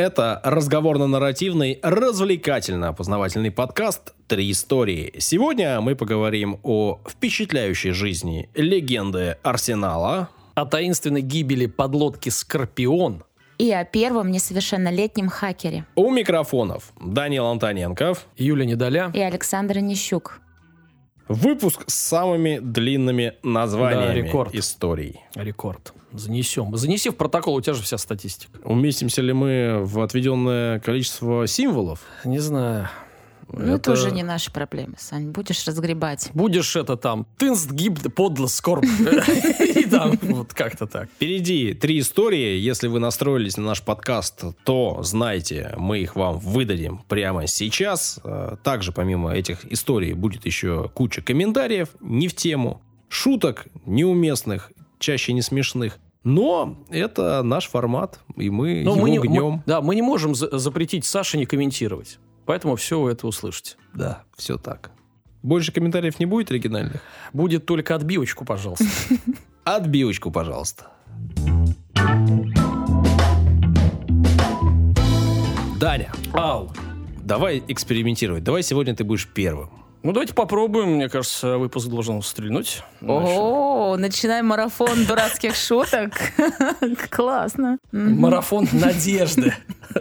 это разговорно-нарративный, развлекательно-познавательный подкаст «Три истории». Сегодня мы поговорим о впечатляющей жизни легенды Арсенала, о таинственной гибели подлодки «Скорпион» и о первом несовершеннолетнем хакере. У микрофонов Данил Антоненков, Юлия Недоля и Александр Онищук. Выпуск с самыми длинными названиями, да, историй. Рекорд. Занесем. Занеси в протокол, у тебя же вся статистика. Уместимся ли мы в отведенное количество символов? Не знаю. Ну, это уже не наши проблемы, Сань. Будешь разгребать. Будешь это там. Тынст гиб подло скорб. И там вот как-то так. Впереди три истории. Если вы настроились на наш подкаст, то знайте, мы их вам выдадим прямо сейчас. Также помимо этих историй будет еще куча комментариев. Не в тему. Шуток неуместных, чаще не смешных. Но это наш формат, и мы его гнем. Да, мы не можем запретить Саше не комментировать. Поэтому все вы это услышите. Да, все так. Больше комментариев не будет оригинальных? Будет только отбивочку, пожалуйста. Отбивочку, пожалуйста. Даня, ау, давай экспериментировать. Давай сегодня ты будешь первым. Ну, давайте попробуем. Мне кажется, выпуск должен стрельнуть. О, начинаем марафон дурацких шуток. Классно. Марафон надежды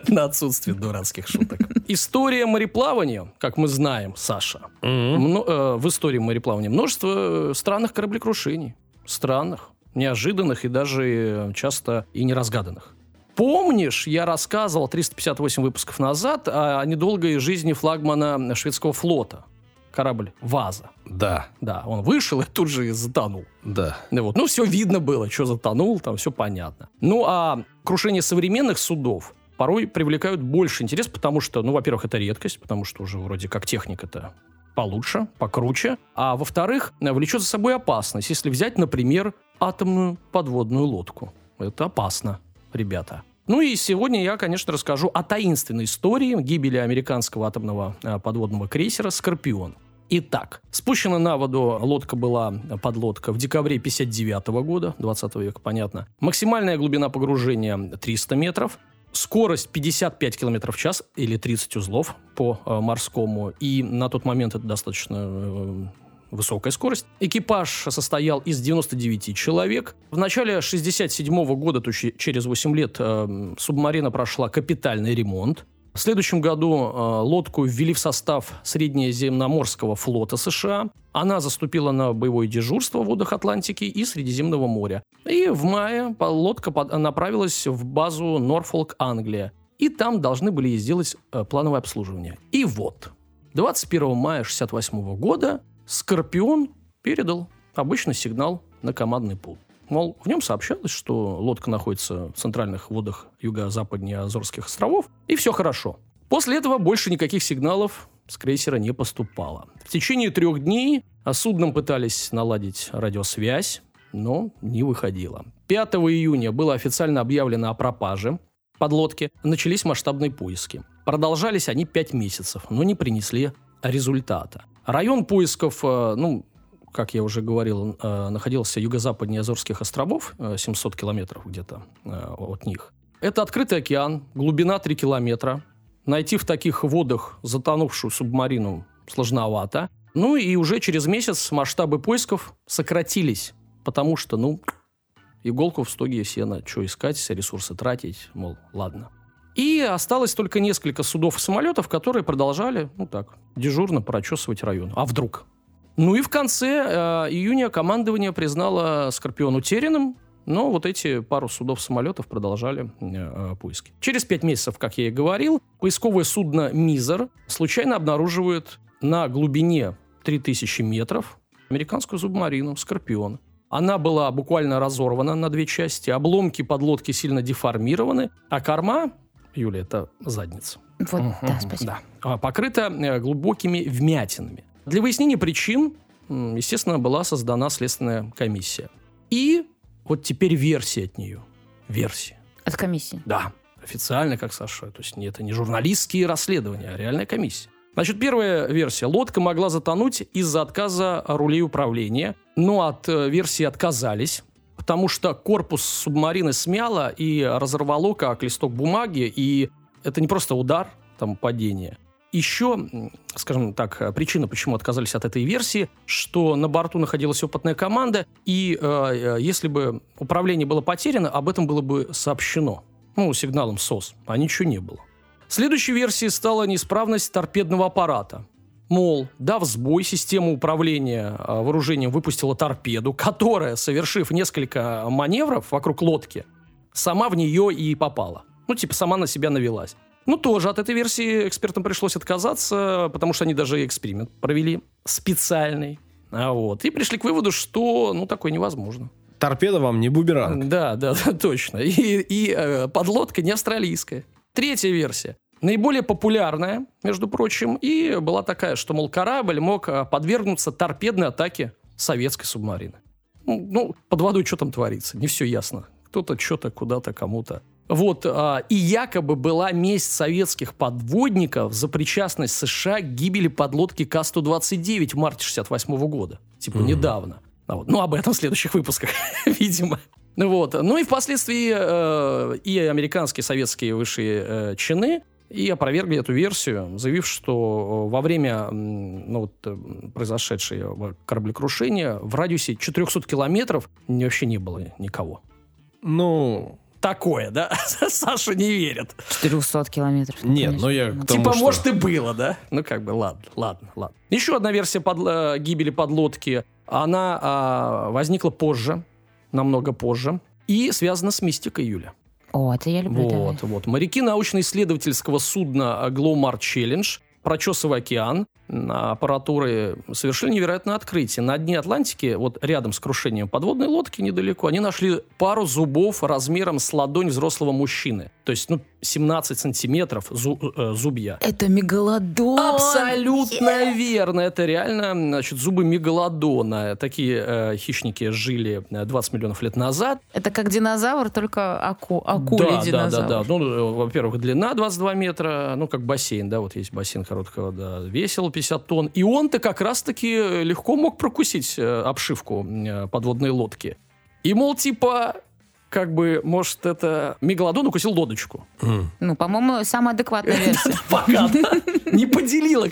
на отсутствие дурацких шуток. История мореплавания, как мы знаем, Саша, в истории мореплавания множество странных кораблекрушений. Странных, неожиданных и даже часто и неразгаданных. Помнишь, я рассказывал 358 выпусков назад о недолгой жизни флагмана шведского флота? Корабль «Ваза». Да. Да, он вышел и тут же затонул. Да. Вот. Ну, все видно было, что затонул, там все понятно. Ну, а крушение современных судов порой привлекают больше интерес, потому что, ну, во-первых, это редкость, потому что уже вроде как техника-то получше, покруче. А во-вторых, влечет за собой опасность. Если взять, например, атомную подводную лодку. Это опасно, ребята. Ну и сегодня я, конечно, расскажу о таинственной истории гибели американского атомного подводного крейсера «Скорпион». Итак, спущена на воду лодка была, подлодка, в декабре 1959 года, 20 века, понятно. Максимальная глубина погружения 300 метров, скорость 55 км в час или 30 узлов по морскому. И на тот момент это достаточно высокая скорость. Экипаж состоял из 99 человек. В начале 1967 года, через 8 лет, субмарина прошла капитальный ремонт. В следующем году лодку ввели в состав Среднеземноморского флота США. Она заступила на боевое дежурство в водах Атлантики и Средиземного моря. И в мае лодка направилась в базу Норфолк, Англия. И там должны были сделать плановое обслуживание. И вот, 21 мая 1968 года «Скорпион» передал обычный сигнал на командный пункт. Мол, в нем сообщалось, что лодка находится в центральных водах юго-западнее Азорских островов, и все хорошо. После этого больше никаких сигналов с крейсера не поступало. В течение 3 дней судном пытались наладить радиосвязь, но не выходило. 5 июня было официально объявлено о пропаже подлодки. Начались масштабные поиски. Продолжались они 5 месяцев, но не принесли результата. Район поисков, как я уже говорил, находился юго-западнее Азорских островов, 700 километров где-то от них. Это открытый океан, глубина 3 километра. Найти в таких водах затонувшую субмарину сложновато. Ну и уже через месяц масштабы поисков сократились, потому что, иголку в стоге сена, что искать, все ресурсы тратить, мол, ладно. И осталось только несколько судов и самолетов, которые продолжали, дежурно прочесывать район. А вдруг? Ну и в конце июня командование признало «Скорпион» утерянным, но вот эти пару судов-самолетов продолжали поиски. Через 5 месяцев, как я и говорил, поисковое судно «Мизер» случайно обнаруживает на глубине 3000 метров американскую субмарину «Скорпион». Она была буквально разорвана на 2 части, обломки подлодки сильно деформированы, а корма, Юля, это задница. Вот, да, спасибо. Да. Покрыта глубокими вмятинами. Для выяснения причин, естественно, была создана следственная комиссия. И вот теперь версия от нее. Версия. От комиссии? Да. Официально, как Саша. То есть это не журналистские расследования, а реальная комиссия. Значит, первая версия. Лодка могла затонуть из-за отказа рулей управления. Но от версии отказались, потому что корпус субмарины смяло и разорвало, как листок бумаги, и это не просто удар, там, падение. Еще, скажем так, причина, почему отказались от этой версии, что на борту находилась опытная команда, и если бы управление было потеряно, об этом было бы сообщено. Ну, сигналом СОС, а ничего не было. Следующей версией стала неисправность торпедного аппарата. Мол, дав сбой, система управления вооружением выпустила торпеду, которая, совершив несколько маневров вокруг лодки, сама в нее и попала. Ну, типа, сама на себя навелась. Ну, тоже от этой версии экспертам пришлось отказаться, потому что они даже эксперимент провели специальный. Вот. И пришли к выводу, что, ну, такое невозможно. Торпеда вам не бумеранг. Да, да, да, точно. И подлодка не австралийская. Третья версия. Наиболее популярная, между прочим, и была такая, что, мол, корабль мог подвергнуться торпедной атаке советской субмарины. Ну, под водой что там творится? Не все ясно. Кто-то что-то куда-то кому-то. Вот, и якобы была месть советских подводников за причастность США к гибели подлодки К-129 в марте 1968 года. Типа недавно. Ну, об этом в следующих выпусках, видимо. Вот. Ну, и впоследствии и американские, и советские высшие чины и опровергли эту версию, заявив, что во время произошедшего кораблекрушения в радиусе 400 километров вообще не было никого. Ну... Такое, да? Саша не верит. 400 километров. Нет, конечно. Я к тому, типа, что... может, и было, да? Ну, как бы, ладно. Еще одна версия гибели подлодки. Она возникла позже, намного позже, и связана с мистикой, Юля. О, это я люблю. Вот. Моряки научно-исследовательского судна «Гломар Челлендж», прочесывая океан аппаратуры, совершили невероятное открытие. На дне Атлантики, вот рядом с крушением подводной лодки недалеко, они нашли пару зубов размером с ладонь взрослого мужчины. То есть, 17 сантиметров зубья. Это мегалодон! Абсолютно верно! Это реально, зубы мегалодона. Такие хищники жили 20 миллионов лет назад. Это как динозавр, только акули-динозавр. Да. Ну, во-первых, длина 22 метра, как бассейн, да, вот есть бассейн короткого, да, весил 50 тонн. И он-то как раз-таки легко мог прокусить обшивку подводной лодки. И, мол, типа... может, это мегалодон укусил лодочку. Ну, по-моему, самая адекватная версия. Пока не поделила,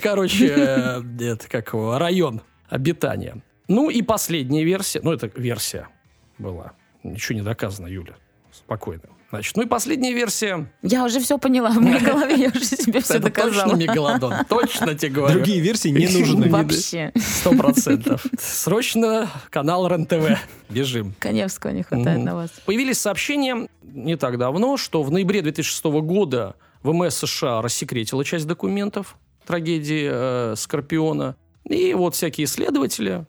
район обитания. Ну, и последняя версия. Ну, это версия была. Ничего не доказано, Юля. Спокойно. Значит, ну и последняя версия. Я уже все поняла в моей голове, я уже тебе все доказала. Это точно мегалодон, точно тебе говорю. Другие версии не нужны. Вообще. 100%. Срочно канал РЕН-ТВ. Бежим. Коневского не хватает на вас. Появились сообщения не так давно, что в ноябре 2006 года ВМС США рассекретила часть документов трагедии Скорпиона. И вот всякие исследователи...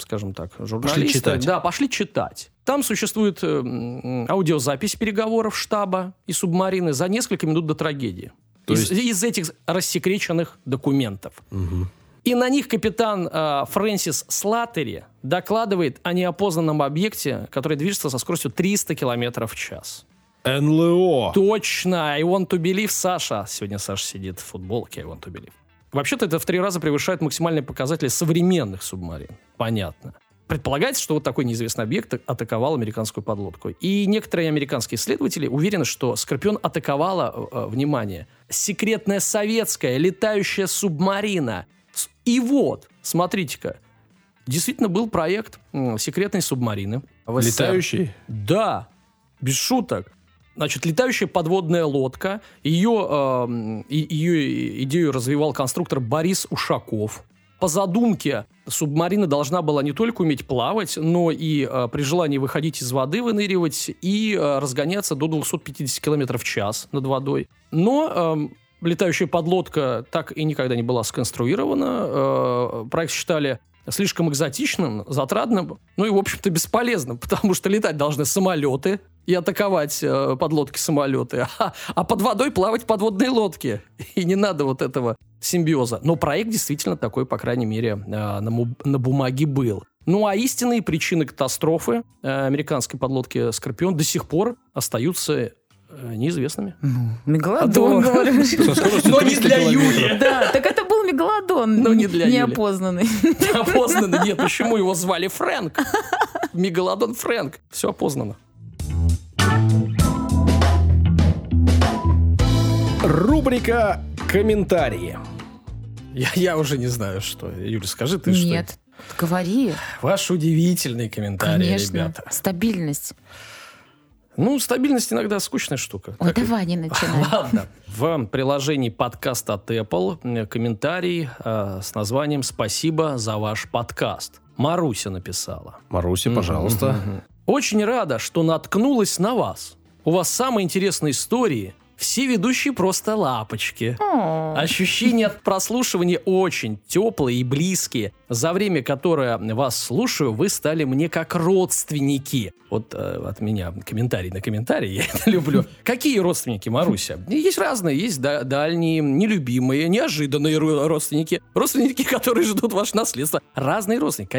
скажем так, журналисты... Пошли читать. Да, пошли читать. Там существует аудиозапись переговоров штаба и субмарины за несколько минут до трагедии. Из этих рассекреченных документов. Угу. И на них капитан Фрэнсис Слаттери докладывает о неопознанном объекте, который движется со скоростью 300 км в час. НЛО! Точно! I want to believe, Саша. Сегодня Саша сидит в футболке. I want to believe. Вообще-то это в 3 раза превышает максимальные показатели современных субмарин. Понятно. Предполагается, что вот такой неизвестный объект атаковал американскую подлодку. И некоторые американские исследователи уверены, что «Скорпион» атаковала, внимание, секретная советская летающая субмарина. И вот, смотрите-ка, действительно был проект секретной субмарины. Летающей? Да, без шуток. Значит, летающая подводная лодка. Ее идею развивал конструктор Борис Ушаков. По задумке, субмарина должна была не только уметь плавать, но и при желании выходить из воды, выныривать и разгоняться до 250 км в час над водой. Но летающая подлодка так и никогда не была сконструирована. Проект считали слишком экзотичным, затратным, ну и, в общем-то, бесполезным, потому что летать должны самолеты и атаковать подлодки-самолеты, а под водой плавать подводные лодки. И не надо вот этого симбиоза. Но проект действительно такой, по крайней мере, на бумаге был. Ну, а истинные причины катастрофы американской подлодки «Скорпион» до сих пор остаются неизвестными. Мегалодон, говорю. Но не для Юли. Да, так это был мегалодон. Но не для Юли. Неопознанный. Неопознанный, нет. Почему его звали Фрэнк? Мегалодон Фрэнк. Все опознано. Рубрика «Комментарии». Я уже не знаю, что. Юля, скажи ты, что. Нет, говори. Ваш удивительный комментарий, конечно, ребята. Стабильность. Ну, стабильность иногда скучная штука. Ой, давай не начинай. Ладно. В приложении подкаста от Apple комментарий с названием «Спасибо за ваш подкаст». Маруся написала. Маруся, пожалуйста. Очень рада, что наткнулась на вас. У вас самые интересные истории. Все ведущие просто лапочки. Ощущения от прослушивания очень теплые и близкие. За время, которое вас слушаю, вы стали мне как родственники. Вот от меня комментарий на комментарий, я это люблю. Какие родственники, Маруся? Есть разные, есть дальние, нелюбимые, неожиданные родственники. Родственники, которые ждут ваше наследство. Разные родственники.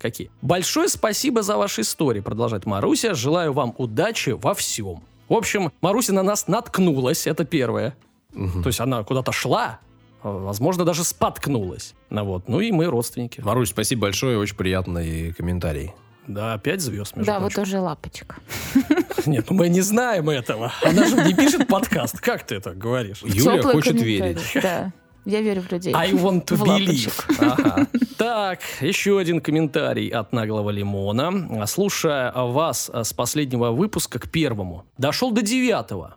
Какие? Большое спасибо за ваши истории, продолжает Маруся. Желаю вам удачи во всем. В общем, Маруся на нас наткнулась, это первое. То есть она куда-то шла, возможно, даже споткнулась. Ну и мы родственники. Марусь, спасибо большое, очень приятный комментарий. Да, 5 звезд, между прочим. Да, вот уже лапочка. Нет, мы не знаем этого. Она же не пишет подкаст. Как ты это говоришь? Юля хочет верить. Да, я верю в людей. I want to believe. Ага. Так, еще один комментарий от наглого лимона. Слушая вас с последнего выпуска к первому, дошел до 9-го.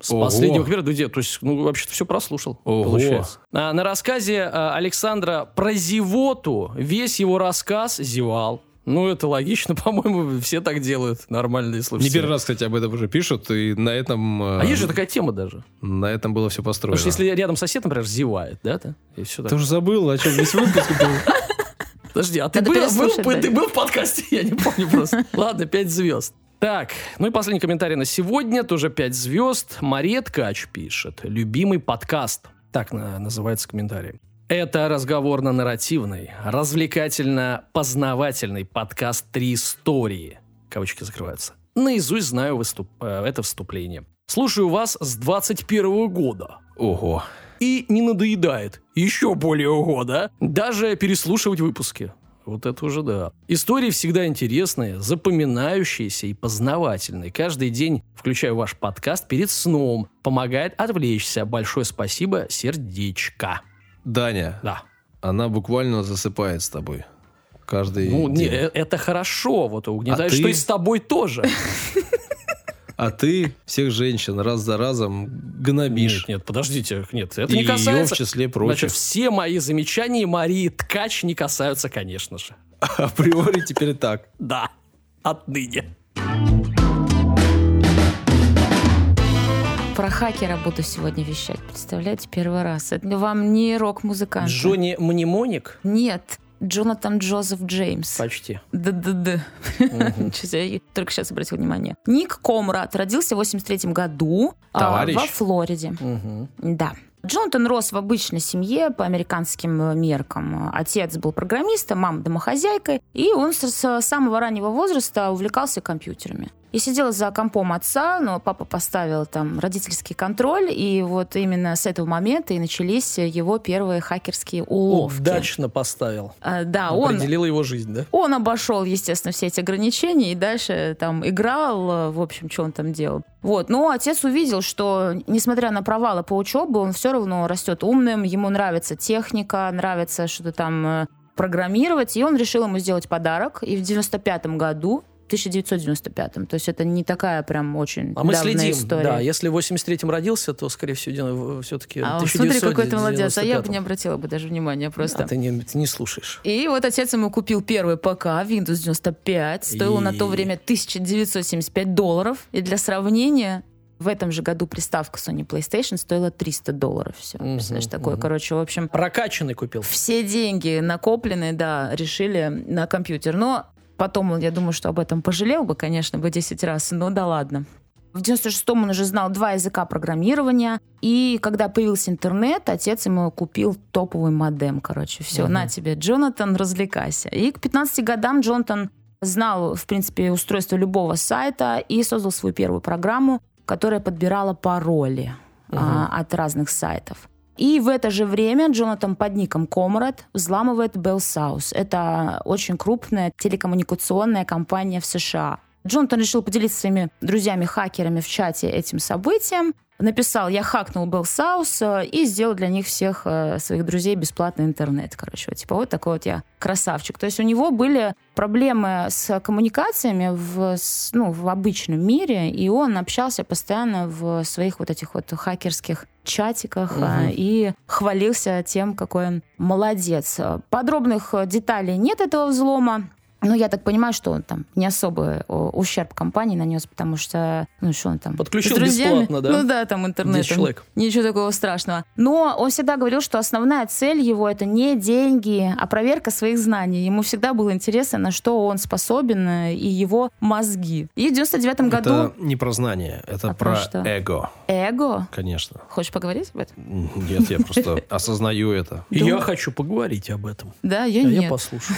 С последнего к первому, то есть, вообще-то все прослушал, получается. На рассказе Александра про зевоту весь его рассказ зевал. Это логично, по-моему, все так делают, нормальные слушатели. Не первый раз, кстати, об этом уже пишут, и на этом... А есть же такая тема даже. На этом было все построено. Потому что если рядом сосед, например, зевает, да? И все так. Ты уже забыл, о чем весь выпуск был. Подожди, а ты был в подкасте? Я не помню просто. Ладно, 5 звезд. Так, и последний комментарий на сегодня, тоже 5 звезд. Мария Ткач пишет. Любимый подкаст. Так называется комментарий. Это разговорно-нарративный, развлекательно-познавательный подкаст «Три истории». Кавычки закрываются. Наизусть знаю это вступление. Слушаю вас с 21 года. Ого. И не надоедает. Еще более ого, да? Даже переслушивать выпуски. Вот это уже да. Истории всегда интересные, запоминающиеся и познавательные. Каждый день включаю ваш подкаст перед сном. Помогает отвлечься. Большое спасибо, сердечко. Даня, да. Она буквально засыпает с тобой каждый день. Это хорошо, угнетает, что и с тобой тоже. А ты всех женщин раз за разом гнобишь. Нет, подождите, это не касается. И ее в числе прочих. Все мои замечания Марии Ткач не касаются, конечно же. Априори теперь так. Да, отныне. Про хакера буду сегодня вещать, представляете, первый раз. Это вам не рок-музыкант. Джонни Мнемоник? Нет, Джонатан Джозеф Джеймс. Почти. Да-да-да. Я только сейчас обратил внимание. Ник Комрад родился в 1983 году во Флориде. Да. Джонатан рос в обычной семье по американским меркам. Отец был программистом, мама домохозяйкой, и он с самого раннего возраста увлекался компьютерами. Я сидела за компом отца, но папа поставил там родительский контроль, и именно с этого момента и начались его первые хакерские уловки. Удачно поставил. Да, определила его жизнь, да? Он обошел, естественно, все эти ограничения и дальше там играл, в общем, что он там делал. Но отец увидел, что, несмотря на провалы по учебе, он все равно растет умным, ему нравится техника, нравится что-то там программировать, и он решил ему сделать подарок, и в 95-м году 1995-м. То есть это не такая прям очень давняя история. А мы следим, да. Если в 83-м родился, то, скорее всего, все-таки 1995-м. Смотри, какой ты молодец. А я бы не обратила бы даже внимания просто. А ты не слушаешь. И отец ему купил первый ПК Windows 95. Стоил на то время $1975. И для сравнения, в этом же году приставка Sony PlayStation стоила $300. Все, представляешь, такое, в общем... Прокачанный купил. Все деньги накопленные, да, решили на компьютер. Но... Потом я думаю, что об этом пожалел бы, конечно, бы 10 раз, но да ладно. В 96-м он уже знал 2 языка программирования, и когда появился интернет, отец ему купил топовый модем, все, на тебе, Джонатан, развлекайся. И к 15 годам Джонатан знал, в принципе, устройство любого сайта и создал свою первую программу, которая подбирала пароли от разных сайтов. И в это же время Джонатан под ником Комрад взламывает BellSouth. Это очень крупная телекоммуникационная компания в США. Джонатан решил поделиться своими друзьями-хакерами в чате этим событием. написал, я хакнул BellSouth и сделал для них всех своих друзей бесплатный интернет, короче. Вот, типа, вот такой вот я красавчик. То есть у него были проблемы с коммуникациями в обычном мире, и он общался постоянно в своих вот этих вот хакерских чатиках и хвалился тем, какой он молодец. Подробных деталей нет этого взлома. Ну, я так понимаю, что он там не особо ущерб компании нанес, потому что, что он там... Подключил бесплатно, да? Ну да, там интернет. 10 человек. Ничего такого страшного. Но он всегда говорил, что основная цель его — это не деньги, а проверка своих знаний. Ему всегда было интересно, на что он способен, и его мозги. И в 99-м году... Это не про знания, это про эго. Эго? Конечно. Хочешь поговорить об этом? Нет, я просто осознаю это. Я хочу поговорить об этом. Да, я нет. Я послушаю.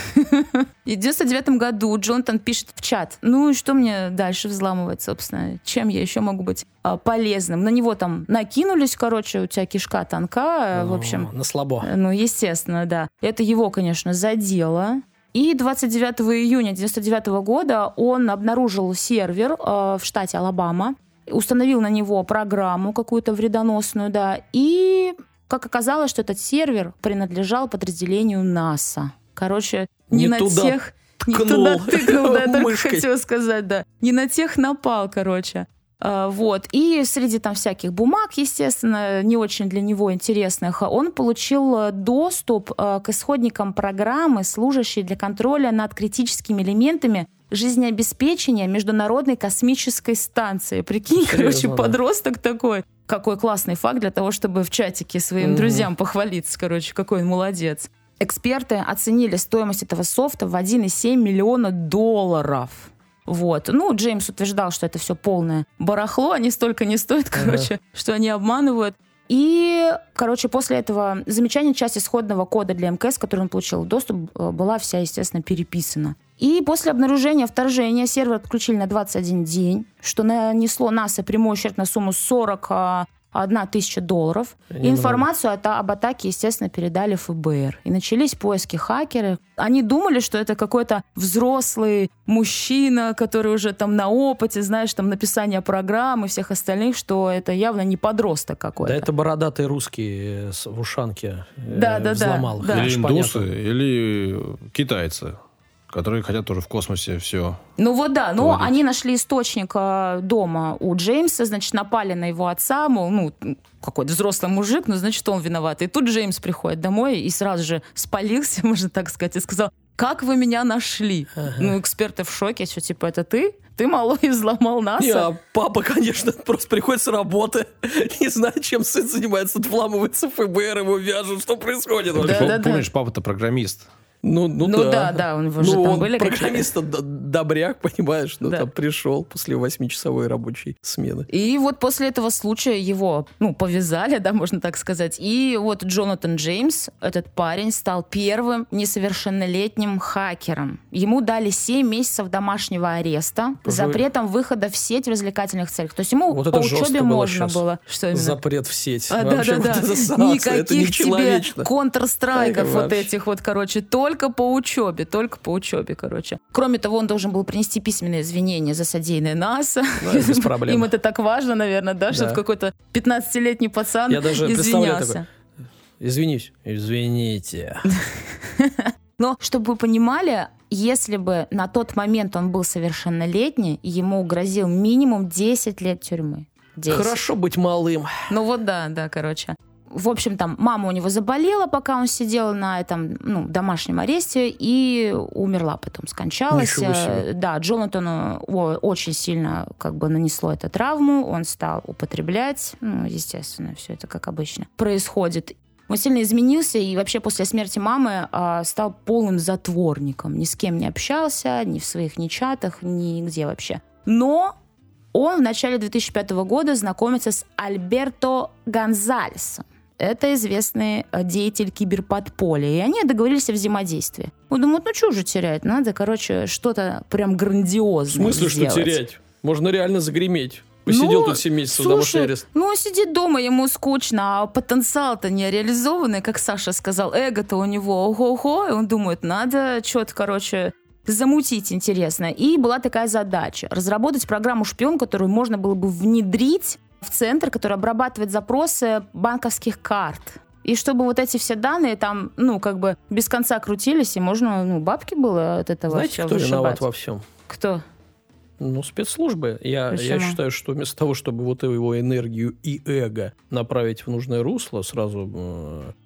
И в 1999 году Джонатан пишет в чат: ну и что мне дальше взламывать, собственно? Чем я еще могу быть полезным? На него там накинулись, короче, у тебя кишка тонка, в общем. На слабо. Ну, естественно, да. Это его, конечно, задело. И 29 июня 1999 года он обнаружил сервер в штате Алабама, установил на него программу какую-то вредоносную, да, и, как оказалось, что этот сервер принадлежал подразделению НАСА. Короче, не на тех... Не туда тыкнул, да, так хотела сказать, да. Не на тех напал, короче. Вот. И среди там всяких бумаг, естественно, не очень для него интересных, он получил доступ к исходникам программы, служащей для контроля над критическими элементами жизнеобеспечения Международной космической станции. Прикинь, короче, подросток такой. Какой классный факт для того, чтобы в чатике своим друзьям похвалиться, короче, какой он молодец. Эксперты оценили стоимость этого софта в $1,7 миллиона. Вот. Ну, Джеймс утверждал, что это все полное барахло, они столько не стоят, короче, что они обманывают. И, короче, после этого замечания часть исходного кода для МКС, к которому он получил доступ, была вся, естественно, переписана. И после обнаружения вторжения сервер отключили на 21 день, что нанесло НАСА прямой ущерб на сумму $41,000. Информацию об атаке, естественно, передали ФБР. И начались поиски хакеров. Они думали, что это какой-то взрослый мужчина, который уже там на опыте, знаешь, там написание программ и всех остальных, что это явно не подросток какой-то. Да, это бородатые русские в ушанке взломал. Да. Или индусы, или китайцы, которые хотят тоже в космосе все... Ну вот да, но они нашли источник дома у Джеймса, значит, напали на его отца, мол, какой-то взрослый мужик, значит, он виноват. И тут Джеймс приходит домой и сразу же спалился, можно так сказать, и сказал: как вы меня нашли? Эксперты в шоке, что, типа, это ты? Ты, малой, взломал НАСА? Не, а папа, конечно, просто приходит с работы, не знает, чем сын занимается, отвламывается в ФБР, его вяжут, что происходит вообще? Помнишь, папа-то программист. Ну да, он уже там были какие-то. Программист-добряк, понимаешь, там пришел после 8-часовой рабочей смены. И вот после этого случая его, повязали, да, можно так сказать. И вот Джонатан Джеймс, этот парень, стал первым несовершеннолетним хакером. Ему дали 7 месяцев домашнего ареста, запретом выхода в сеть в развлекательных целях. То есть ему по учебе можно было. Что запрет в сеть. Никаких тебе контрстрайков вот этих вот, короче, Только по учебе, короче. Кроме того, он должен был принести письменные извинения за содеянное НАСА. Да, без проблем. Им это так важно, наверное, да, чтобы какой-то 15-летний пацан извинялся. Я даже представляю такой: извинюсь. Извините. Но, чтобы вы понимали, если бы на тот момент он был совершеннолетний, ему грозил минимум 10 лет тюрьмы. 10. Хорошо быть малым. Короче. В общем, там мама у него заболела, пока он сидел на этом домашнем аресте, и умерла потом, скончалась. Да, Джонатану очень сильно нанесло это травму, он стал употреблять. Естественно, все это, как обычно, происходит. Он сильно изменился и вообще после смерти мамы стал полным затворником. Ни с кем не общался, ни в своих чатах, нигде вообще. Но... он в начале 2005 года знакомится с Альберто Гонзалесом. Это известный деятель киберподполья. И они договорились о взаимодействии. Он думает, что же терять? Надо, короче, что-то прям грандиозное сделать. В смысле, что терять? Можно реально загреметь. Посидел тут 7 месяцев домашний арест. Он сидит дома, ему скучно, а потенциал-то не реализованный, как Саша сказал. Эго-то у него ого-го. И он думает, надо что-то, короче... замутить интересно. И была такая задача: разработать программу-шпион, которую можно было бы внедрить в центр, который обрабатывает запросы банковских карт. И чтобы вот эти все данные там, ну, как бы без конца крутились, и можно, ну, бабки было от этого вышибать. Знаете, кто виноват во всем? Кто? Ну, спецслужбы. Я считаю, что вместо того, чтобы вот его энергию и эго направить в нужное русло, сразу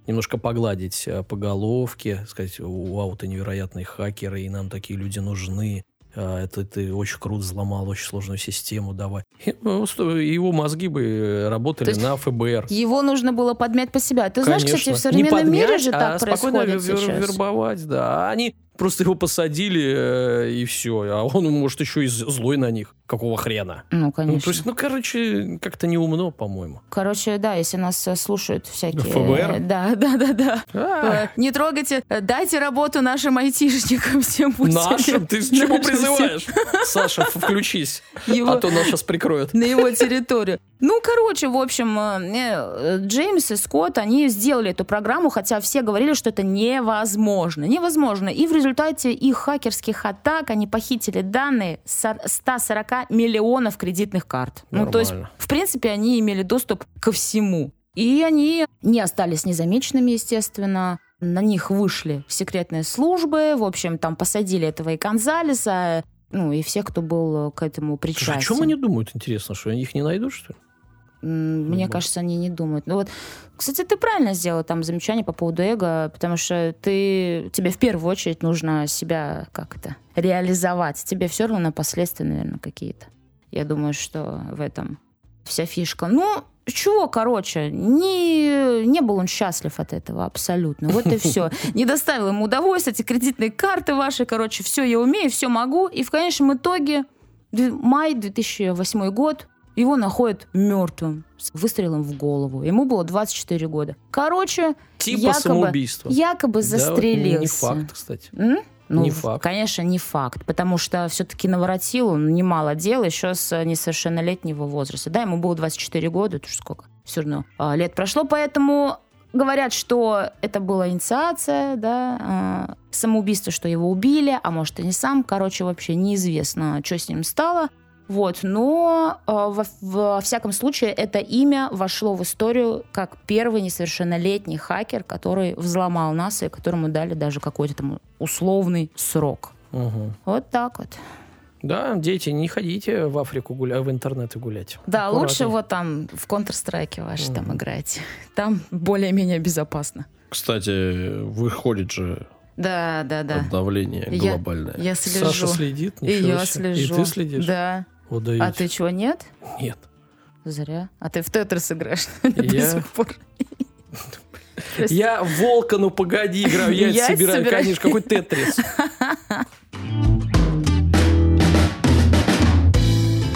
немножко погладить по головке, сказать: вау, ты невероятный хакер, и нам такие люди нужны. Это ты очень круто взломал очень сложную систему, давай. Его мозги бы работали на ФБР. Его нужно было подмять под себя. Ты знаешь, конечно, кстати, в современном мире же так происходит сейчас. Спокойно вербовать, да. Они просто его посадили, и все. А он, может, еще и злой на них. Какого хрена? Ну, конечно. Короче, как-то неумно, по-моему. Короче, да, если нас слушают всякие... ФБР? Да. Не трогайте, дайте работу нашим айтишникам всем. Нашим? Ты к чему призываешь? Саша, включись, а то нас сейчас прикроют. На его территорию. Ну, короче, в общем, Джеймс и Скотт, они сделали эту программу, хотя все говорили, что это невозможно. Невозможно. И в результате их хакерских атак они похитили данные 140 миллионов кредитных карт. Нормально. Ну, то есть, в принципе, они имели доступ ко всему. И они не остались незамеченными, естественно. На них вышли секретные службы. В общем, там посадили этого и Гонзалеса, ну, и всех, кто был к этому причастен. Слушай, о чем они думают, интересно? Что, они их не найдут, что ли? Мне кажется, они не думают. Ну вот, кстати, ты правильно сделала там замечание по поводу эго, потому что тебе в первую очередь нужно себя как-то реализовать. Тебе все равно на последствия, наверное, какие-то. Я думаю, что в этом вся фишка. Ну, чего, короче, не был он счастлив от этого абсолютно. Вот и все. Не доставил ему удовольствия, эти кредитные карты ваши, короче, все я умею, все могу. И в конечном итоге май 2008 год, его находят мертвым, с выстрелом в голову. Ему было 24 года. Короче, типа якобы застрелился. Да, не факт, кстати. Не факт. Конечно, не факт, потому что все-таки наворотил он немало дел еще с несовершеннолетнего возраста. Да, ему было 24 года, это же сколько? Все равно лет прошло, поэтому говорят, что это была инициация, да, самоубийство, что его убили, а может и не сам. Короче, вообще неизвестно, что с ним стало. Вот, но во всяком случае это имя вошло в историю как первый несовершеннолетний хакер, который взломал НАСА и которому дали даже какой-то там условный срок. Угу. Вот так вот. Да, дети, не ходите в Африку гулять, в интернет и гулять. Да, аккуратно. Лучше вот там в Counter-Strike ваши там играть. Там более-менее безопасно. Кстати, выходит же... Да. От давления глобальное. Я слежу. Саша следит, ничего. И я слежу. И ты следишь? Да. А ты чего, нет? Нет. Зря. А ты в Тетрис играешь до сих пор. Я волка, ну погоди, играю. Я собираю, конечно, какой Тетрис.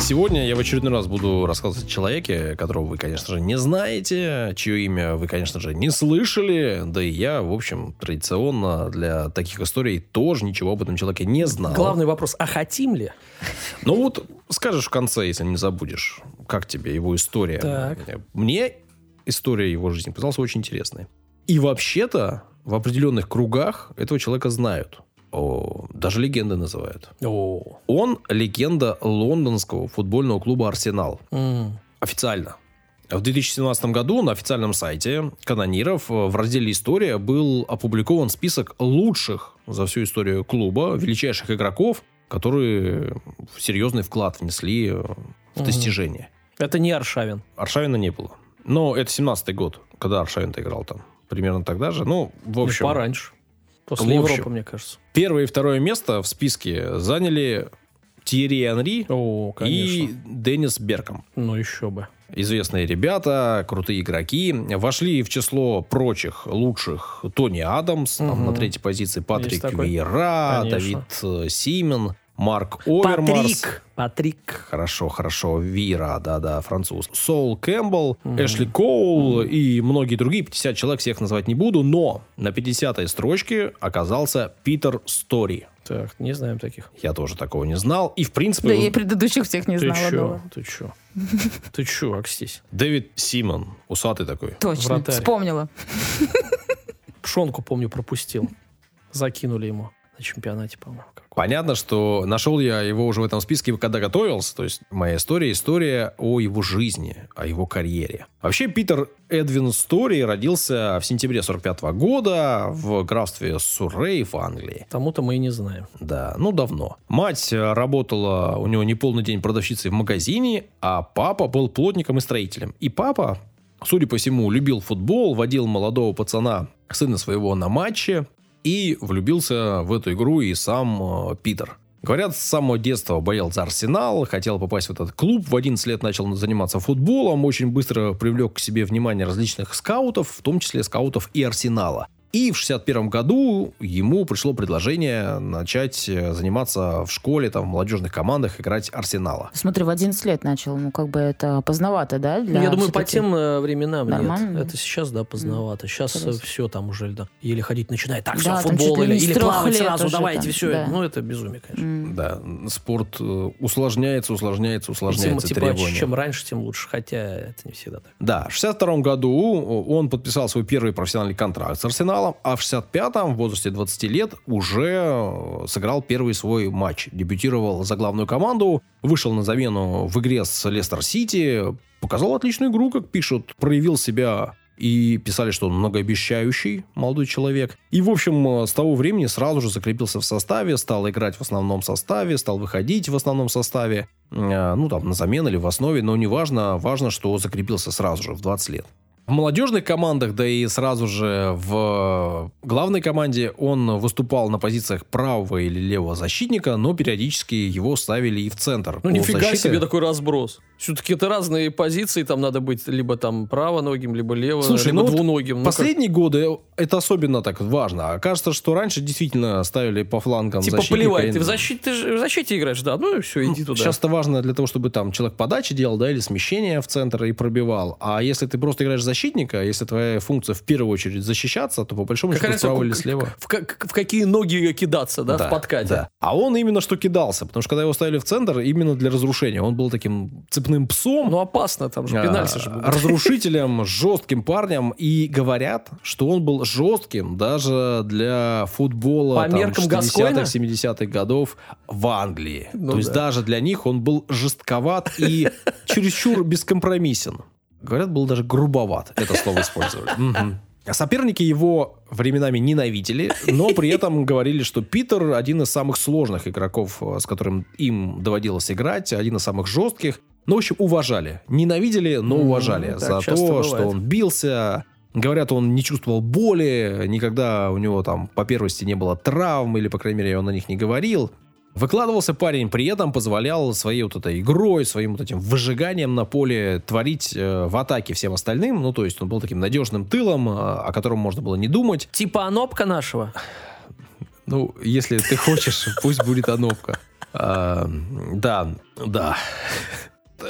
Сегодня я в очередной раз буду рассказывать о человеке, которого вы, конечно же, не знаете, чье имя вы, конечно же, не слышали, да и я, в общем, традиционно для таких историй тоже ничего об этом человеке не знал. Главный вопрос, а хотим ли? Ну вот, скажешь в конце, если не забудешь, как тебе его история. Так. Мне история его жизни показалась очень интересной. И вообще-то в определенных кругах этого человека знают. Даже легенды называют. Он легенда лондонского футбольного клуба «Арсенал». Официально. В 2017 году на официальном сайте канониров в разделе «История» был опубликован список лучших за всю историю клуба, величайших игроков, которые серьезный вклад внесли в достижение. Это не Аршавин. Аршавина не было. Но это 17-й год, когда Аршавин-то играл там. Примерно тогда же. Ну, в общем... И пораньше. После Европы, мне кажется. Первое и второе место в списке заняли Тьерри Анри и Деннис Берком. Ну, еще бы. Известные ребята, крутые игроки. Вошли в число прочих лучших Тони Адамс, там, на третьей позиции Патрик Вейра, Давид Симен, Марк Овермарс. Патрик. Хорошо. Вейра, да, француз. Соул Кэмпбелл, Эшли Коул и многие другие. 50 человек, всех назвать не буду, но на 50-й строчке оказался Питер Стори. Так, не знаем таких. Я тоже такого не знал. И, в принципе... Да, я предыдущих всех не знала. Ты чё? Ты чё, акстись? Дэвид Симон, усатый такой. Точно, вспомнила. Пшонку, помню, пропустил. Закинули ему. на чемпионате, по-моему. Понятно, что нашел я его уже в этом списке, когда готовился. То есть моя история о его жизни, о его карьере. Вообще, Питер Эдвин Стори родился в сентябре 1945 года в графстве Суррей в Англии. Тому-то мы и не знаем. Да, ну давно. Мать работала у него неполный день продавщицей в магазине, а папа был плотником и строителем. И папа, судя по всему, любил футбол, водил молодого пацана, сына своего, на матче. И влюбился в эту игру и сам Питер. Говорят, с самого детства боялся Арсенал, хотел попасть в этот клуб. В 11 лет начал заниматься футболом, очень быстро привлек к себе внимание различных скаутов, в том числе скаутов и Арсенала. И в 61 году ему пришло предложение начать заниматься в школе, там, в молодежных командах, играть Арсенала. Смотри, в 11 лет начал, ну, как бы это поздновато, да? Для... Я думаю, по тем временам нормально? Нет. Это сейчас, да, поздновато. Сейчас интересно. Все там уже, да, еле ходить начинает. Так, да, все, футбол или плавать сразу, давайте, там, все. Да. Ну, это безумие, конечно. Да, спорт усложняется типа, требования. Чем раньше, тем лучше, хотя это не всегда так. Да, в 62 году он подписал свой первый профессиональный контракт с Арсеналом, а в 65-м, в возрасте 20 лет, уже сыграл первый свой матч. Дебютировал за главную команду, вышел на замену в игре с Лестер Сити, показал отличную игру, как пишут, проявил себя и писали, что он многообещающий молодой человек. И, в общем, с того времени сразу же закрепился в составе, стал играть в основном составе, стал выходить в основном составе, ну, там, на замену или в основе, но неважно, важно, что закрепился сразу же в 20 лет. В молодежных командах, да и сразу же в главной команде он выступал на позициях правого или левого защитника, но периодически его ставили и в центр. Ну нифига себе такой разброс. Все-таки это разные позиции, там надо быть либо там правоногим, либо лево, слушай, либо двуногим. Последние годы это особенно так важно. Кажется, что раньше действительно ставили по флангам типа защитника. Типа плевать, ты в защите играешь, да, ну и все, иди туда. Сейчас-то важно для того, чтобы там человек подачи делал, да, или смещение в центр и пробивал. А если ты просто играешь защитником, если твоя функция в первую очередь защищаться, то по большому счету справа или слева. В какие ноги кидаться, да, в подкате. Да. А он именно что кидался, потому что когда его ставили в центр, именно для разрушения. Он был таким цепным псом. Ну опасно, там же пенальти же был. Разрушителем, жестким парнем. И говорят, что он был жестким даже для футбола 60-х, 70-х годов в Англии. Ну, то есть даже для них он был жестковат и чересчур бескомпромиссен. Говорят, был даже грубоват. Это слово использовали. Соперники его временами ненавидели, но при этом говорили, что Питер один из самых сложных игроков, с которым им доводилось играть, один из самых жестких. Ну, в общем, уважали. Ненавидели, но уважали за то, что он бился. Говорят, он не чувствовал боли, никогда у него там по первости не было травм, или, по крайней мере, он о них не говорил. Выкладывался парень, при этом позволял своей вот этой игрой, своим вот этим выжиганием на поле творить в атаке всем остальным. Ну, то есть он был таким надежным тылом, о котором можно было не думать. Типа Анопка нашего? Ну, если ты хочешь, пусть будет Анопка. Да.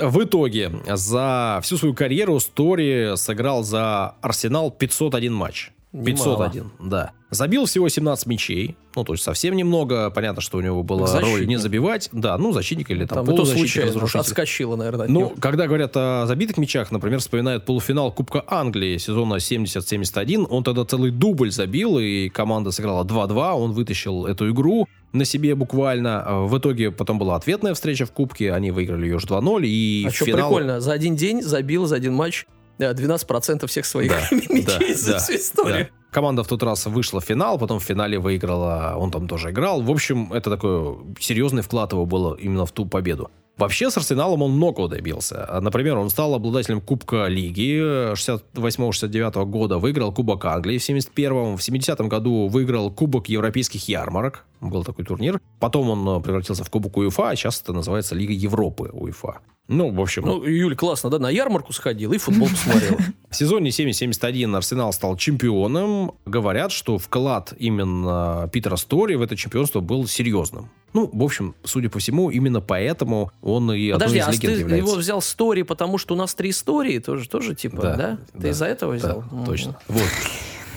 В итоге за всю свою карьеру Стори сыграл за Арсенал 501 матч. 501, да. Забил всего 17 мячей. Ну, то есть совсем немного. Понятно, что у него была роль не забивать. Да, ну, защитник или там полузащитник, разрушитель. Отскочило, наверное. От него. Когда говорят о забитых мячах, например, вспоминают полуфинал Кубка Англии сезона 70-71. Он тогда целый дубль забил, и команда сыграла 2-2. Он вытащил эту игру на себе буквально. В итоге потом была ответная встреча в Кубке. Они выиграли ее уже 2-0. И что прикольно, за один день забил, за один матч 12% всех своих мячей за всю историю. Да. Команда в тот раз вышла в финал, потом в финале выиграла, он там тоже играл. В общем, это такой серьезный вклад его был именно в ту победу. Вообще с Арсеналом он многого добился. Например, он стал обладателем Кубка Лиги 68-69 года, выиграл Кубок Англии в 71-м, в 70-м году выиграл Кубок Европейских ярмарок, был такой турнир. Потом он превратился в Кубок УЕФА, а сейчас это называется Лига Европы УЕФА. Ну, в общем... Ну, Юль, классно, да? На ярмарку сходил и футбол посмотрел. В сезоне 70-71 Арсенал стал чемпионом. Говорят, что вклад именно Питера Стори в это чемпионство был серьезным. Ну, в общем, судя по всему, именно поэтому он и одной из легенд является. Подожди, а ты его взял Стори, потому что у нас три истории тоже типа, да? Ты из-за этого взял? Да, точно. Вот.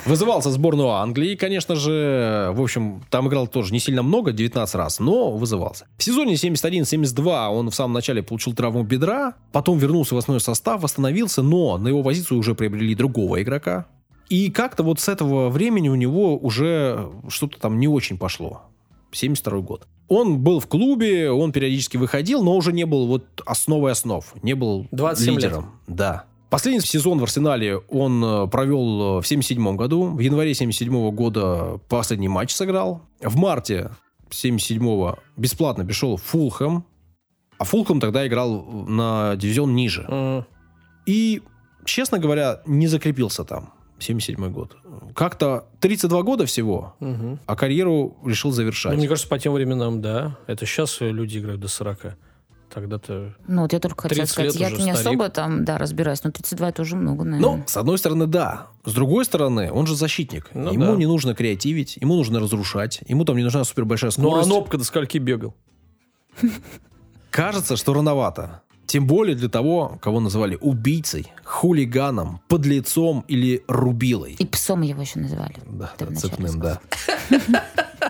Вызывался в сборную Англии, конечно же. В общем, там играл тоже не сильно много, 19 раз, но вызывался. В сезоне 71-72 он в самом начале получил травму бедра, потом вернулся в основной состав, восстановился, но на его позицию уже приобрели другого игрока. И как-то вот с этого времени у него уже что-то там не очень пошло. 1972 год. Он был в клубе, он периодически выходил, но уже не был вот основой основ, не был 27 лидером. Лет. Да. Последний сезон в «Арсенале» он провел в 1977 году. В январе 1977 года последний матч сыграл. В марте 1977 бесплатно пришел в Фулхэм. А Фулхэм тогда играл на дивизион ниже. Mm. И, честно говоря, не закрепился там. 1977 год. Как-то 32 года всего, угу. А карьеру решил завершать. Ну, мне кажется, по тем временам, да. Это сейчас люди играют до 40. Тогда-то... Ну, вот я только хотела сказать, я-то не особо там, да, разбираюсь, но 32 это уже много, наверное. Ну, с одной стороны, да. С другой стороны, он же защитник. Ну, ему не нужно креативить, ему нужно разрушать, ему там не нужна супербольшая скорость. Ну, а Нопка до скольки бегал? Кажется, что рановато. Тем более для того, кого называли убийцей, хулиганом, подлецом или рубилой. И псом его еще называли. Да, цепным, да.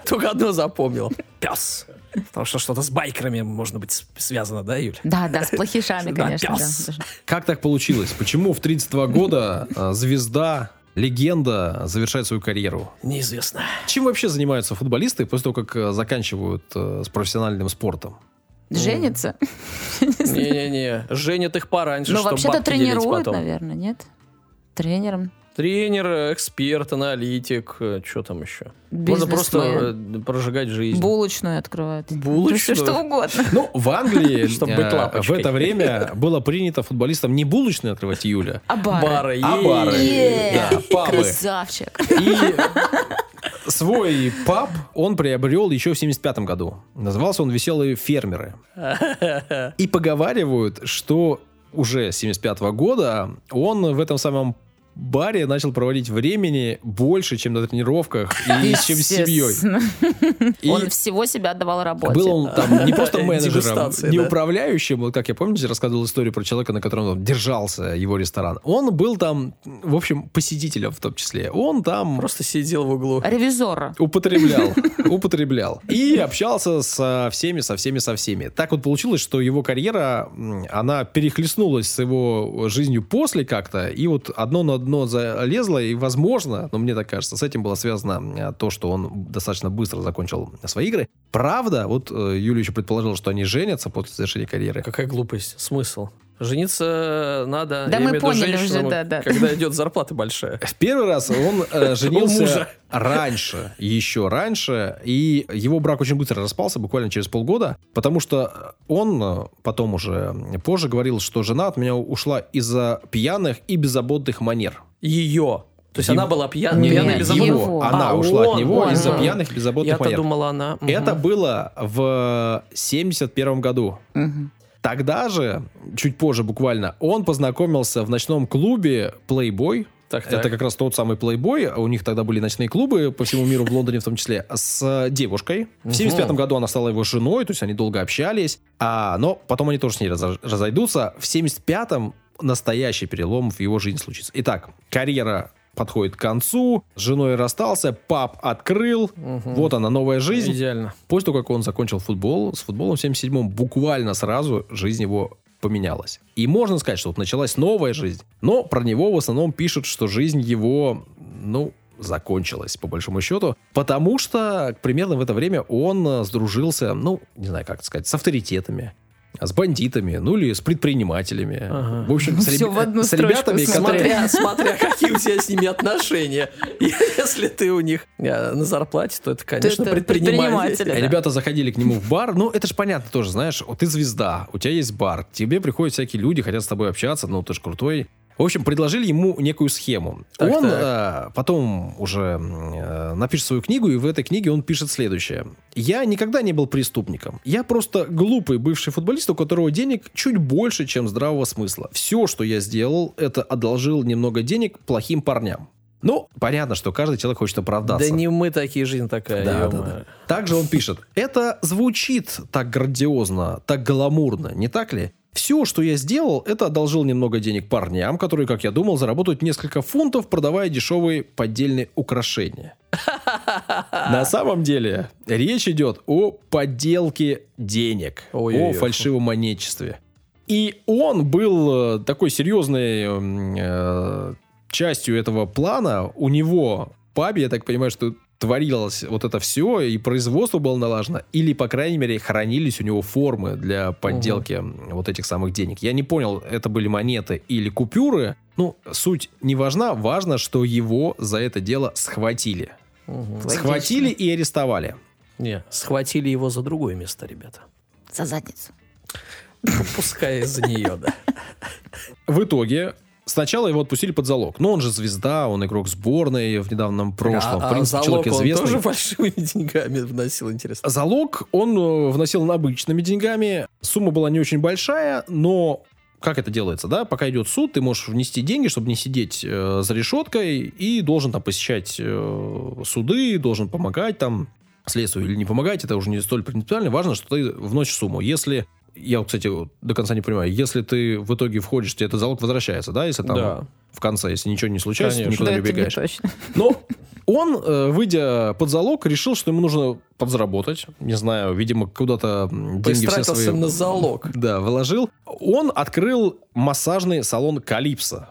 Только одно запомнил. Пес. Потому что что-то с байкерами можно быть связано, да, Юля? Да, да, с плохишами, конечно. Как так получилось? Почему в 32 года звезда, легенда завершает свою карьеру? Неизвестно. Чем вообще занимаются футболисты после того, как заканчивают с профессиональным спортом? Женятся? Не-не-не, женят их пораньше, чтобы бабки делить потом. Ну, вообще-то тренируют, наверное, нет? Тренером? Тренер, эксперт, аналитик, что там еще? Можно просто прожигать жизнь. Булочную открывают. Булочную? Что угодно. Ну, в Англии в это время было принято футболистам не булочную открывать, Юля, а бары. А бары. Красавчик. И... свой паб он приобрел еще в 1975 году. Назывался он «Веселые фермеры». И поговаривают, что уже с 1975 года он в этом самом баре начал проводить времени больше, чем на тренировках и чем с семьей. И он всего себя отдавал работе. Был он там не просто менеджером, не управляющим. Вот как я помню, я рассказывал историю про человека, на котором там держался его ресторан. Он был там, в общем, посетителем в том числе. Он там... просто сидел в углу. Ревизора. Употреблял. И общался со всеми. Так вот получилось, что его карьера, она перехлестнулась с его жизнью после как-то. И вот одно на дно залезло, и, возможно, но мне так кажется, с этим было связано то, что он достаточно быстро закончил свои игры. Правда, вот Юля еще предположила, что они женятся после завершения карьеры. Какая глупость. Смысл? Жениться надо, да, я мы поняли уже, да. Когда идет зарплата большая. В первый раз он женился еще раньше, и его брак очень быстро распался, буквально через полгода, потому что он потом уже позже говорил, что жена от меня ушла из-за пьяных и беззаботных манер. Ее... то есть она была пьяная и беззаботная? Она ушла от него из-за пьяных и беззаботных манер. Я-то думала, она... Это было в 71 году. Тогда же, чуть позже буквально, он познакомился в ночном клубе Playboy. Так. Это как раз тот самый Playboy. У них тогда были ночные клубы по всему миру, в Лондоне в том числе, с девушкой. В 75 году она стала его женой, то есть они долго общались. Но потом они тоже с ней разойдутся. В 75-м настоящий перелом в его жизни случится. Итак, карьера подходит к концу, с женой расстался, паб открыл, вот она, новая жизнь. Идеально. После того, как он закончил футбол, с футболом в 77-м буквально сразу жизнь его поменялась. И можно сказать, что вот началась новая жизнь, но про него в основном пишут, что жизнь его, закончилась, по большому счету, потому что примерно в это время он сдружился, не знаю, как сказать, с авторитетами. С бандитами, или с предпринимателями. Ага. В общем, с ребятами, которые... Смотря какие у тебя с ними отношения. Если ты у них на зарплате, то это, конечно, предприниматели. Ребята заходили к нему в бар. Это же понятно тоже, знаешь. Ты звезда, у тебя есть бар. К тебе приходят всякие люди, хотят с тобой общаться. Ты же крутой. В общем, предложили ему некую схему. Он потом уже напишет свою книгу, и в этой книге он пишет следующее. «Я никогда не был преступником. Я просто глупый бывший футболист, у которого денег чуть больше, чем здравого смысла. Все, что я сделал, это одолжил немного денег плохим парням». Понятно, что каждый человек хочет оправдаться. Да не мы такие, жизнь такая. Да. Также он пишет. «Это звучит так грандиозно, так гламурно, не так ли? Все, что я сделал, это одолжил немного денег парням, которые, как я думал, заработают несколько фунтов, продавая дешевые поддельные украшения». На самом деле, речь идет о подделке денег, о фальшивом монетчестве. И он был такой серьезной частью этого плана. У него в пабе, я так понимаю, что творилось вот это все, и производство было налажено, или, по крайней мере, хранились у него формы для подделки вот этих самых денег. Я не понял, это были монеты или купюры. Ну, суть не важна. Важно, что его за это дело схватили. Схватили и арестовали. Не, схватили его за другое место, ребята. За задницу. Пускай за нее, да. В итоге... Сначала его отпустили под залог. Но он же звезда, он игрок сборной в недавнем прошлом. В принципе, человек известный. Залог он тоже большими деньгами вносил, интересно. Залог он вносил обычными деньгами. Сумма была не очень большая, но как это делается, да? Пока идет суд, ты можешь внести деньги, чтобы не сидеть за решеткой, и должен там посещать суды, должен помогать там следствию или не помогать. Это уже не столь принципиально. Важно, что ты вносишь сумму. Если... Я, кстати, до конца не понимаю. Если ты в итоге входишь, тебе этот залог возвращается, да? Если там в конце, если ничего не случается, ты никуда не бегаешь. Но он, выйдя под залог, решил, что ему нужно подзаработать. Не знаю, видимо, куда-то деньги все свои... на залог. Да, вложил. Он открыл массажный салон «Калипсо».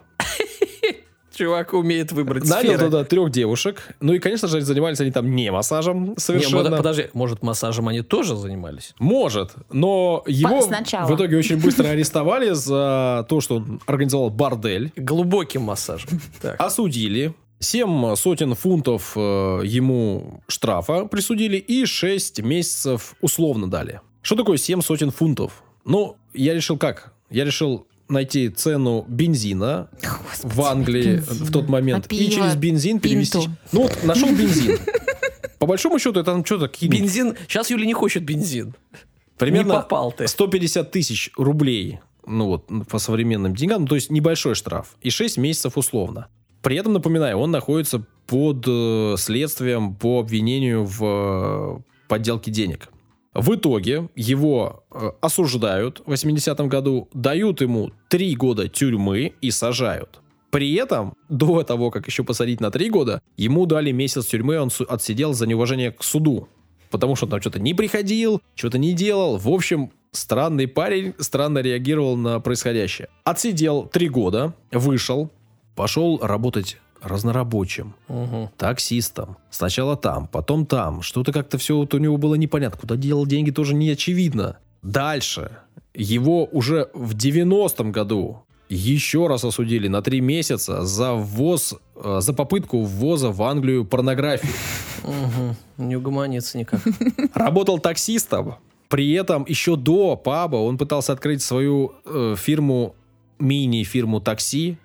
Чувак умеет выбрать сферы. Нанял туда 3 девушек. Ну и, конечно же, занимались они там не массажем совершенно. Не, подожди, может, массажем они тоже занимались? Может, но его в итоге очень быстро арестовали за то, что он организовал бордель. Глубоким массажем. Так. Осудили. 7 сотен фунтов ему штрафа присудили и 6 месяцев условно дали. Что такое 7 сотен фунтов? Ну, я решил как? Я решил... найти цену бензина в Англии в тот момент и через бензин перевести. Ну вот, нашел бензин. По большому счету, это там что-то... Бензин... Сейчас Юля не хочет бензин. Примерно 150 тысяч рублей, ну вот, по современным деньгам, ну, то есть небольшой штраф. И 6 месяцев условно. При этом, напоминаю, он находится под следствием по обвинению в подделке денег. В итоге его осуждают в 80-м году, дают ему 3 года тюрьмы и сажают. При этом, до того, как еще посадить на 3 года, ему дали месяц тюрьмы, он отсидел за неуважение к суду. Потому что он там что-то не приходил, что-то не делал. В общем, странный парень странно реагировал на происходящее. Отсидел 3 года, вышел, пошел работать разнорабочим, таксистом. Сначала там, потом там. Что-то как-то все вот у него было непонятно. Куда делал деньги, тоже не очевидно. Дальше. Его уже в 90-м году еще раз осудили на 3 месяца за ввоз, за попытку ввоза в Англию порнографии. Не угомонится никак. Работал таксистом. При этом еще до паба он пытался открыть свою фирму, мини-фирму такси.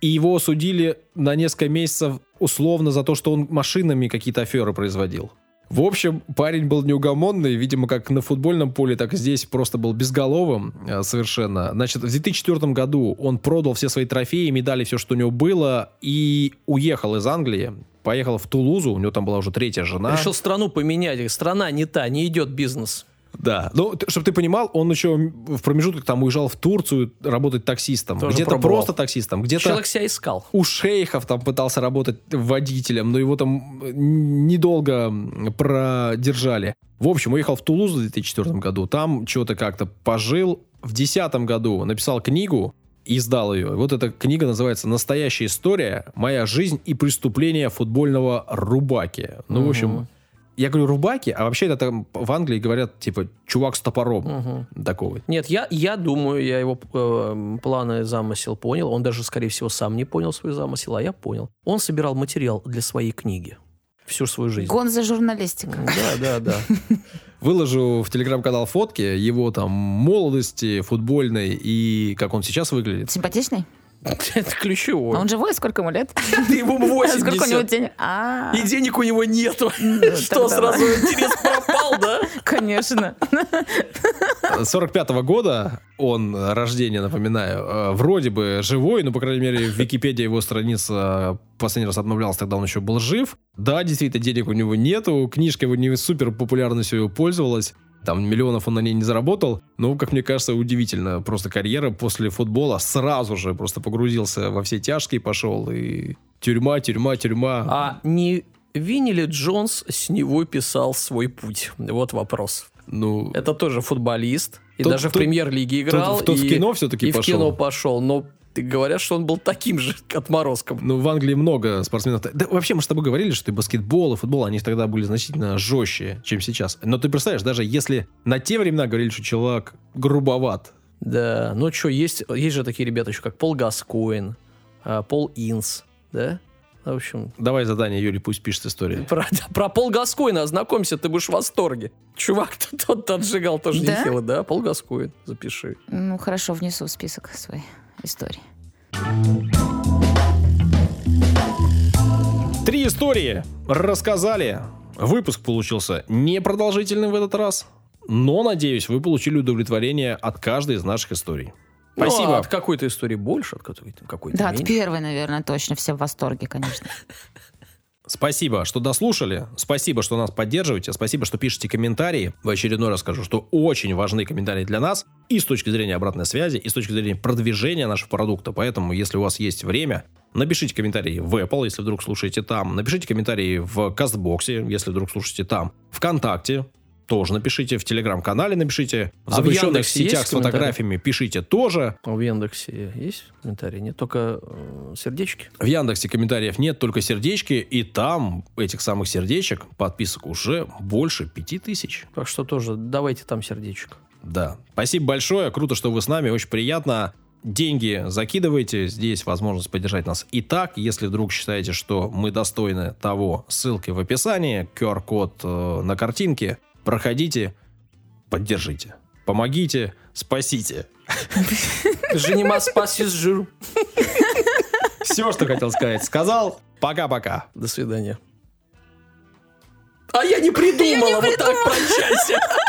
И его осудили на несколько месяцев условно за то, что он машинами какие-то аферы производил. В общем, парень был неугомонный. Видимо, как на футбольном поле, так и здесь просто был безголовым совершенно. Значит, в 2004 году он продал все свои трофеи, медали, все, что у него было, и уехал из Англии. Поехал в Тулузу, у него там была уже 3-я жена. Решил страну поменять. Страна не та, не идет бизнес. Да, ну, чтобы ты понимал, он еще в промежутках там уезжал в Турцию работать таксистом. Тоже где-то пробовал. Просто таксистом, где-то... Человек себя искал. У шейхов там пытался работать водителем, но его там недолго продержали. В общем, уехал в Тулузу в 2004 году, там что-то как-то пожил. В 2010 году написал книгу, издал ее. Вот эта книга называется «Настоящая история. Моя жизнь и преступления футбольного рубаки». Ну, в общем... Я говорю рубаки, а вообще это там в Англии говорят, типа, чувак с топором такого. Нет, я думаю, я его планы, замысел понял. Он даже, скорее всего, сам не понял свой замысел, а я понял. Он собирал материал для своей книги всю свою жизнь. Гон за журналистикой. Да, да, да. Выложу в телеграм-канал фотки его там молодости футбольной и как он сейчас выглядит. Симпатичный? Это ключевое. А он живой? Сколько ему лет? Ему 80. Сколько у него денег? И денег у него нету. Что, сразу интерес пропал, да? Конечно. 45-го года он, рождение, напоминаю, вроде бы живой, но, по крайней мере, в Википедии его страница последний раз обновлялась, тогда он еще был жив. Да, действительно, денег у него нету, книжка его не супер популярностью пользовалась. Там миллионов он на ней не заработал. Но, как мне кажется, удивительно. Просто карьера после футбола сразу же просто погрузился во все тяжкие, пошел. И тюрьма, тюрьма, тюрьма. А не Винни Джонс с него писал свой путь? Вот вопрос. Ну, это тоже футболист. И даже в премьер-лиге играл. В кино все-таки пошел. И в кино пошел. Но Говорят, что он был таким же отморозком. Ну, в Англии много спортсменов. Да, вообще, мы с тобой говорили, что и баскетбол, и футбол, они тогда были значительно жестче, чем сейчас. Но ты представляешь, даже если на те времена говорили, что человек грубоват. Да, ну что, есть же такие ребята еще, как Пол Гаскоин, Пол Инс, да? В общем... Давай задание, Юля, пусть пишет историю. Про Пол Гаскоина ознакомься, ты будешь в восторге. Чувак, тот отжигал тоже нехило, да? Пол Гаскоин, запиши. Ну, хорошо, внесу в список свой истории. Три истории рассказали. Выпуск получился непродолжительным в этот раз, но, надеюсь, вы получили удовлетворение от каждой из наших историй. Спасибо. Ну, от какой-то истории больше, от какой-то да, меньше. От первой, наверное, точно. Все в восторге, конечно. Спасибо, что дослушали. Спасибо, что нас поддерживаете. Спасибо, что пишете комментарии. В очередной раз скажу, что очень важны комментарии для нас и с точки зрения обратной связи, и с точки зрения продвижения нашего продукта. Поэтому, если у вас есть время, напишите комментарии в Apple, если вдруг слушаете там. Напишите комментарии в Кастбоксе, если вдруг слушаете там. ВКонтакте тоже напишите. В Телеграм-канале напишите. В запрещенных сетях с фотографиями пишите тоже. А в Яндексе есть комментарии? Нет, только сердечки. В Яндексе комментариев нет, только сердечки. И там этих самых сердечек, подписок уже больше 5000. Так что тоже давайте там сердечек. Да. Спасибо большое. Круто, что вы с нами. Очень приятно. Деньги закидывайте. Здесь возможность поддержать нас и так. Если вдруг считаете, что мы достойны того, ссылки в описании. QR-код на картинке. Проходите, поддержите, помогите, спасите. Все, что хотел сказать, сказал. Пока-пока. До свидания. А я не придумала. Вот так прощайся.